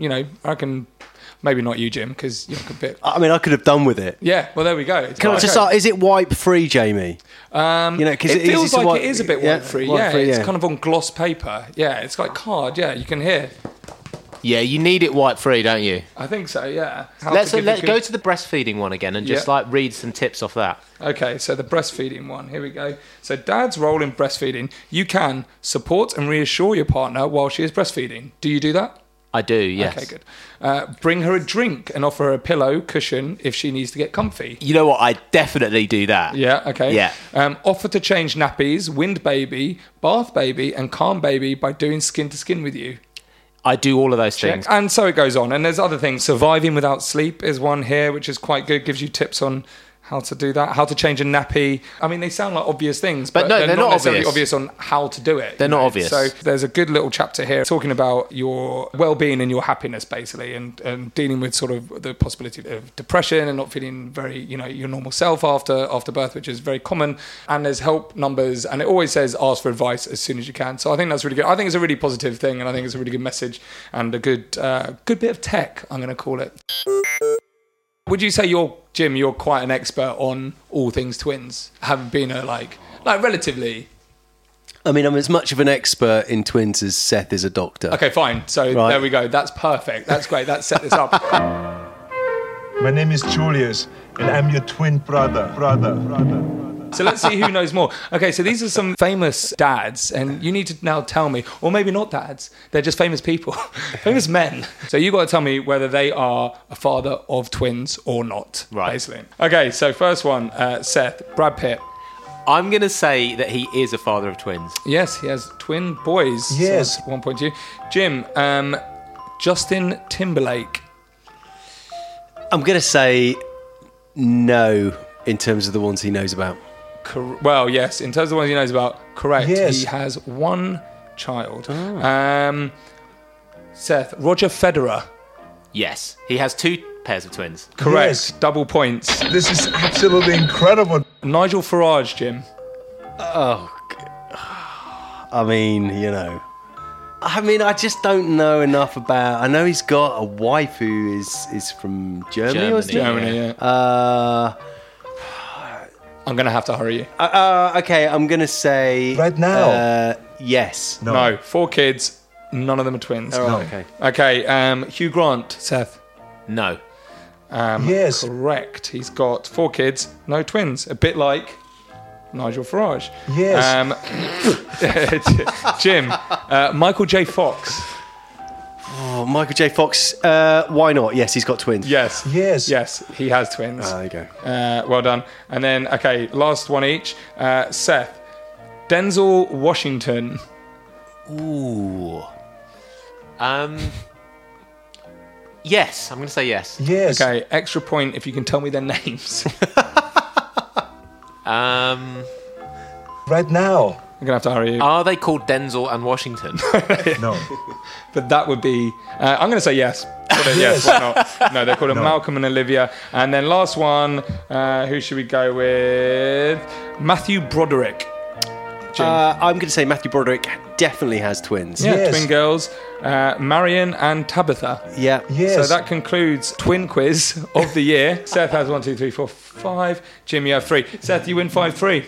maybe not you, Jim, because you're a bit... I mean, I could have done with it. Yeah, well, there we go. Can I just ask, is it wipe-free, Jamie? It feels like it is a bit wipe-free. It's kind of on gloss paper. Yeah, it's like card, you can hear... Yeah, you need it wipe-free, don't you? I think so, yeah. Let's go to the breastfeeding one again and just like read some tips off that. Okay, so the breastfeeding one. Here we go. So dad's role in breastfeeding. You can support and reassure your partner while she is breastfeeding. Do you do that? I do, yes. Okay, good. Bring her a drink and offer her a pillow, cushion, if she needs to get comfy. You know what? I definitely do that. Yeah, okay. Yeah. Offer to change nappies, wind baby, bath baby, and calm baby by doing skin-to-skin with you. I do all of those things. And so it goes on. And there's other things. Surviving without sleep is one here, which is quite good. Gives you tips on how to do that, how to change a nappy. I mean, they sound like obvious things, but no, they're not necessarily obvious on how to do it. They're not obvious. So there's a good little chapter here talking about your well-being and your happiness, basically, and dealing with sort of the possibility of depression and not feeling very, you know, your normal self after birth, which is very common. And there's help numbers, and it always says ask for advice as soon as you can. So I think that's really good. I think it's a really positive thing, and I think it's a really good message and a good bit of tech, I'm going to call it. Would you say Jim, you're quite an expert on all things twins, having been a like relatively? I mean, I'm as much of an expert in twins as Seth is a doctor. Okay, fine. So right. There we go. That's perfect. That's great. That set this up. My name is Julius, and I'm your twin brother. So let's see who knows more. Okay, so these are some famous dads, and you need to now tell me, or maybe not dads, they're just famous people, famous men. So you've got to tell me whether they are a father of twins or not, right, basically. Okay, so first one, Seth, Brad Pitt. I'm going to say that he is a father of twins. Yes, he has twin boys. Yes. So 1.2. Jim, Justin Timberlake. I'm going to say no in terms of the ones he knows about. Well, yes, in terms of the ones he knows about, correct. Yes. He has one child. Oh. Seth, Roger Federer. Yes, he has two pairs of twins. Correct, yes. Double points. This is absolutely incredible. Nigel Farage, Jim. Oh, I mean, you know. I mean, I just don't know enough about... I know he's got a wife who is from Germany, or something? Germany, yeah. I'm going to have to hurry you. Okay, I'm going to say... Right now? Yes. No. 4 kids, none of them are twins. Oh, no. Okay. Okay, Hugh Grant, Seth. No. Yes. Correct. He's got 4 kids, no twins. A bit like Nigel Farage. Yes. Jim, Michael J. Fox. Oh, Michael J. Fox, why not? Yes, he's got twins. Yes, he has twins. Ah, there you go. Well done. And then, okay, last one each. Seth, Denzel Washington. Ooh. Yes, I'm going to say yes. Yes. Okay, extra point if you can tell me their names. Right now. I'm going to have to hurry you. Are they called Denzel and Washington? No. But that would be... I'm going to say yes. Yes, why not? No, they're called Malcolm and Olivia. And then last one, who should we go with? Matthew Broderick. I'm going to say Matthew Broderick definitely has twins. Yeah, yes. Twin girls. Marion and Tabitha. Yeah. Yes. So that concludes Twin Quiz of the year. Seth has 1, 2, 3, 4, 5. Jim, you have 3. Seth, you win 5-3.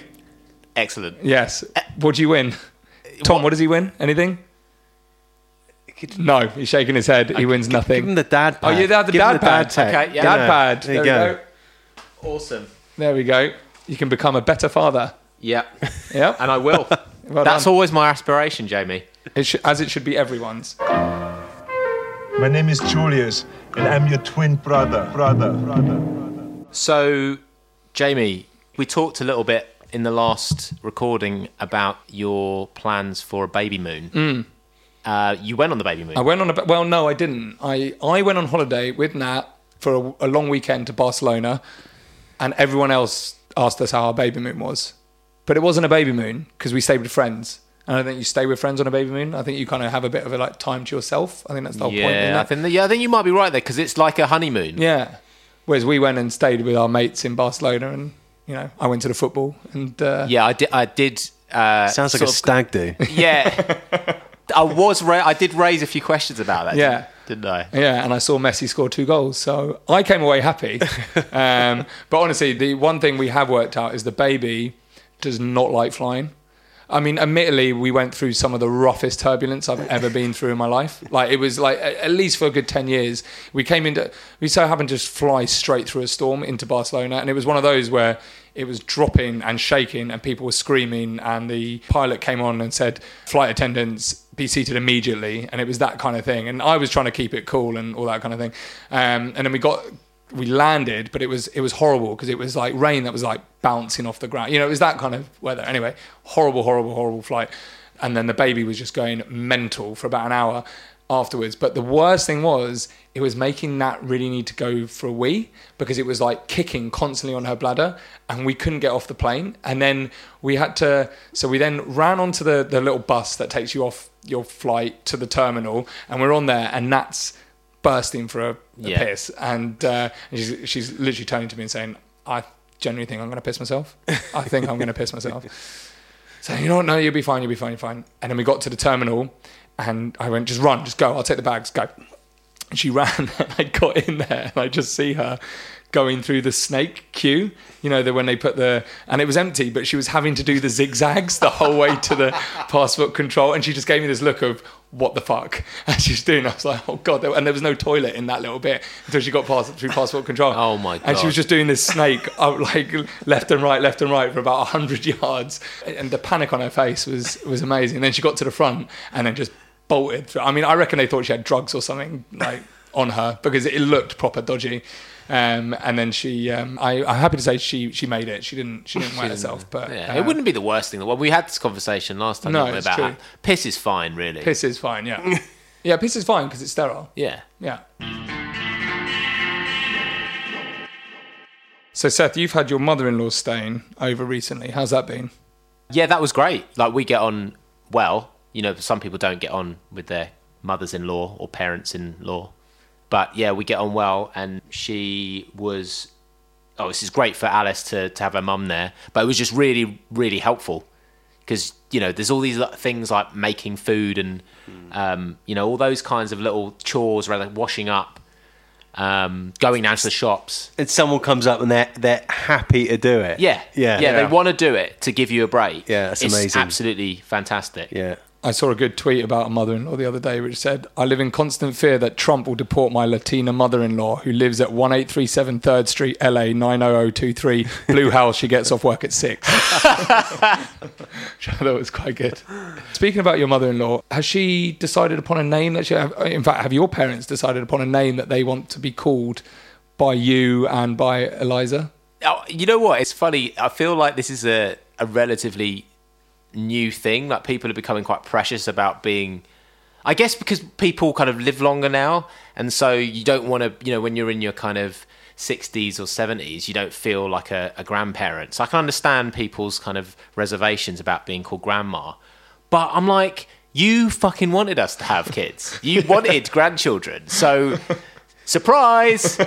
Excellent. Yes. What do you win? Tom, what does he win? Anything? No, he's shaking his head. He wins nothing. Give him the dad pad. Oh, you had the dad pad. Okay, yeah. Dad pad. There you go. Awesome. There we go. You can become a better father. Yeah. Yeah. And I will. Well, that's done. Always my aspiration, Jamie. As it should be everyone's. My name is Julius, and I'm your twin brother. So, Jamie, we talked a little bit in the last recording about your plans for a baby moon. Mm. You went on the baby moon. I went on a... Well, no, I didn't. I went on holiday with Nat for a long weekend to Barcelona, and everyone else asked us how our baby moon was. But it wasn't a baby moon, because we stayed with friends. And I don't think you stay with friends on a baby moon. I think you kind of have a bit of a like time to yourself. I think that's the whole point. Yeah, I think you might be right there, because it's like a honeymoon. Yeah. Whereas we went and stayed with our mates in Barcelona and... You know, I went to the football and... yeah, I did sounds like a stag do. Yeah. I did raise a few questions about that, yeah. Didn't I? Yeah, and I saw Messi score 2 goals, so I came away happy. But honestly, the one thing we have worked out is the baby does not like flying. I mean, admittedly, we went through some of the roughest turbulence I've ever been through in my life. Like, it was like, at least for a good 10 years, we so happened to just fly straight through a storm into Barcelona. And it was one of those where it was dropping and shaking and people were screaming. And the pilot came on and said, flight attendants, be seated immediately. And it was that kind of thing. And I was trying to keep it cool and all that kind of thing. And then we landed, but it was horrible because it was like rain that was like bouncing off the ground. You know, it was that kind of weather. Anyway, horrible flight. And then the baby was just going mental for about an hour afterwards. But the worst thing was, it was making Nat really need to go for a wee because it was like kicking constantly on her bladder and we couldn't get off the plane. And then we then ran onto the little bus that takes you off your flight to the terminal, and we're on there and Nat's bursting for a piss, and she's literally turning to me and saying, I genuinely think I'm going to piss myself. I think I'm going to piss myself. So, you know what? No, you'll be fine. And then we got to the terminal, and I went, just run, just go, I'll take the bags, go. And she ran, and I got in there, and I just see her going through the snake queue, you know, when they put and it was empty, but she was having to do the zigzags the whole way to the passport control, and she just gave me this look of, what the fuck? And she was doing, I was like, oh God. And there was no toilet in that little bit until she got through passport control. Oh my God. And she was just doing this snake up, like left and right for about 100 yards. And the panic on her face was amazing. And then she got to the front and then just bolted through. I mean, I reckon they thought she had drugs or something like on her because it looked proper dodgy. And then she, I'm happy to say she made it. She didn't wet herself, but yeah. It wouldn't be the worst thing. Well, we had this conversation last time about how piss is fine, really. Piss is fine, yeah. Yeah, piss is fine because it's sterile. Yeah. Yeah. So Seth, you've had your mother-in-law staying over recently. How's that been? Yeah, that was great. Like, we get on well. You know, some people don't get on with their mothers-in-law or parents-in-law. But yeah, we get on well, and she was... Oh, this is great for Alice to have her mum there. But it was just really, really helpful because, you know, there's all these things like making food and, you know, all those kinds of little chores, rather like washing up, going down to the shops. And someone comes up and they're happy to do it. Yeah. They want to do it to give you a break. Yeah, that's amazing. It's absolutely fantastic. Yeah. I saw a good tweet about a mother-in-law the other day which said, I live in constant fear that Trump will deport my Latina mother-in-law who lives at 1837 3rd Street, LA 90023, blue house. She gets off work at 6. Which I thought was quite good. Speaking about your mother-in-law, has she decided upon a name that she... In fact, have your parents decided upon a name that they want to be called by you and by Eliza? Oh, you know what? It's funny. I feel like this is a relatively... new thing, like people are becoming quite precious about being, I guess because people kind of live longer now, and so you don't want to, you know, when you're in your kind of 60s or 70s, you don't feel like a grandparent. So I can understand people's kind of reservations about being called grandma, but I'm like, you fucking wanted us to have kids. You wanted grandchildren, so surprise,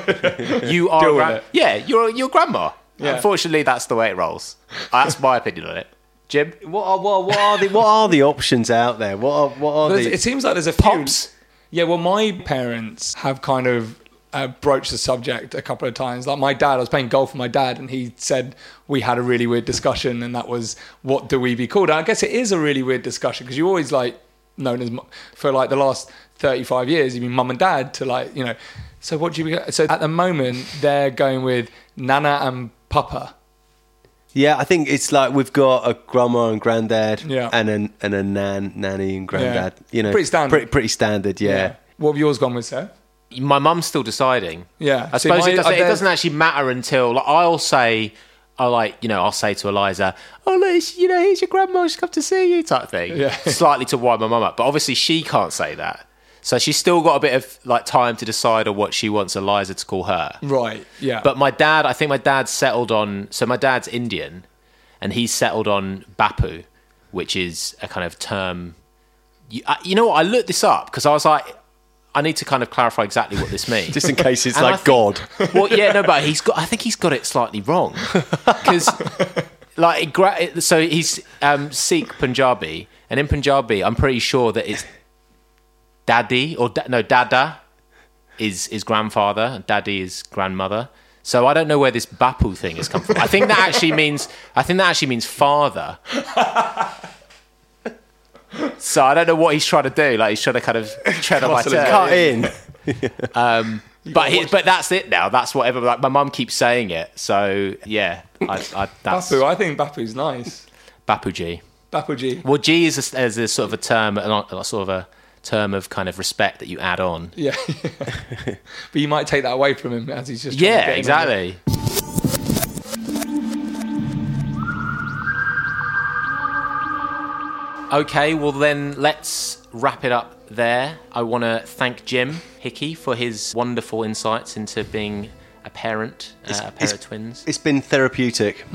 you are you're grandma. Yeah. Unfortunately, that's the way it rolls. That's my opinion on it. Jim, what are the options out there? What are the? It seems like there's a few. Pops. Yeah, well, my parents have kind of broached the subject a couple of times. Like my dad, I was playing golf with my dad, and he said we had a really weird discussion, and that was, what do we be called? And I guess it is a really weird discussion because you're always like known as for like the last 35 years, you've been mum and dad to like, you know. So what do you? So at the moment they're going with Nana and Papa. Yeah, I think it's like we've got a grandma and granddad, yeah, and a nanny and granddad. Yeah. You know, pretty standard. Yeah. What have yours gone with, Seth? My mum's still deciding. Yeah, I suppose it doesn't actually matter until, like, I'll say to Eliza, oh look, you know, here's your grandma, she's come to see you, type thing. Yeah. Slightly to wind my mum up, but obviously she can't say that. So she's still got a bit of like time to decide on what she wants Eliza to call her. Right, yeah. But my dad, I think my dad settled on... So my dad's Indian, and he's settled on Bapu, which is a kind of term... You know what? I looked this up because I was like, I need to kind of clarify exactly what this means. Just in case it's like God. Well, yeah, no, but he's got... I think he's got it slightly wrong. Because... like, so he's Sikh Punjabi, and in Punjabi, I'm pretty sure that it's... Daddy or Dada is grandfather and Daddy is grandmother. So I don't know where this Bapu thing has come from. I think that actually means father. So I don't know what he's trying to do. Like he's trying to kind of tread on my toes. Cut in. But that's it now. That's whatever. Like my mum keeps saying it. So yeah, Bapu. I think Bapu's nice. Bapu G. Well, G is a sort of a term, sort of a term of kind of respect that you add on. Yeah. But you might take that away from him as he's just... Yeah, exactly. Okay, well then let's wrap it up there. I want to thank Jim Hickey for his wonderful insights into being a parent, a pair of twins. It's been therapeutic.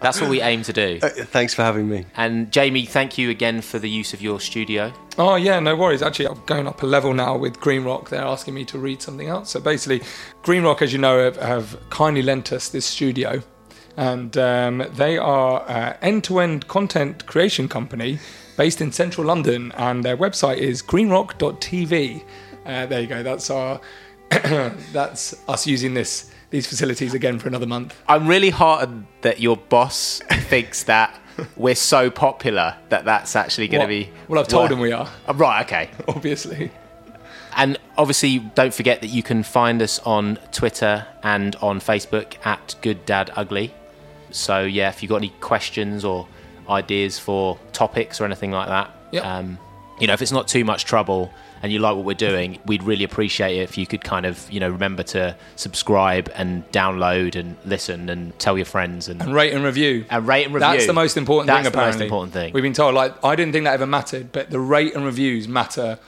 That's what we aim to do. Thanks for having me. And Jamie, thank you again for the use of your studio. Oh yeah, no worries. Actually, I'm going up a level now with Green Rock. They're asking me to read something out. So basically, Green Rock, as you know, have kindly lent us this studio, and they are an end-to-end content creation company based in central London, and their website is greenrock.tv. There you go. That's our... That's us using these facilities again for another month. I'm really heartened that your boss thinks that we're so popular that that's actually going to be... Well, I've told him we are. Right, okay. Obviously. And obviously, don't forget that you can find us on Twitter and on Facebook at Good Dad Ugly. So, yeah, if you've got any questions or ideas for topics or anything like that, yep. You know, if it's not too much trouble... and you like what we're doing, we'd really appreciate it if you could kind of, you know, remember to subscribe and download and listen and tell your friends. And rate and review. That's the most important thing, apparently. That's the most important thing. We've been told, like, I didn't think that ever mattered, but the rate and reviews matter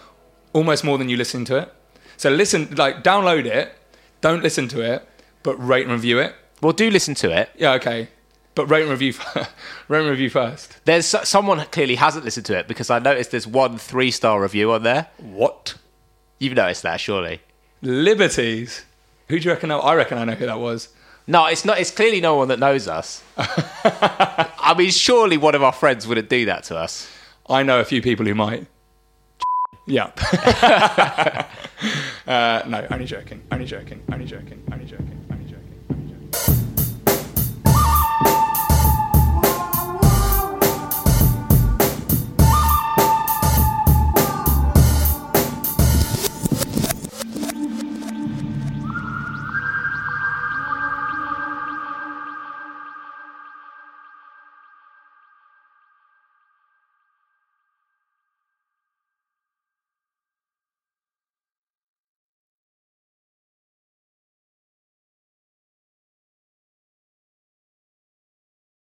almost more than you listen to it. So listen, like, download it, don't listen to it, but rate and review it. Well, do listen to it. Yeah, okay. But rate and review first. There's someone clearly hasn't listened to it because I noticed there's one 3-star review on there. What? You've noticed that, surely? Liberties. Who do you reckon? I reckon I know who that was. No, it's not. It's clearly no one that knows us. I mean, surely one of our friends wouldn't do that to us. I know a few people who might. Yeah. No, only joking.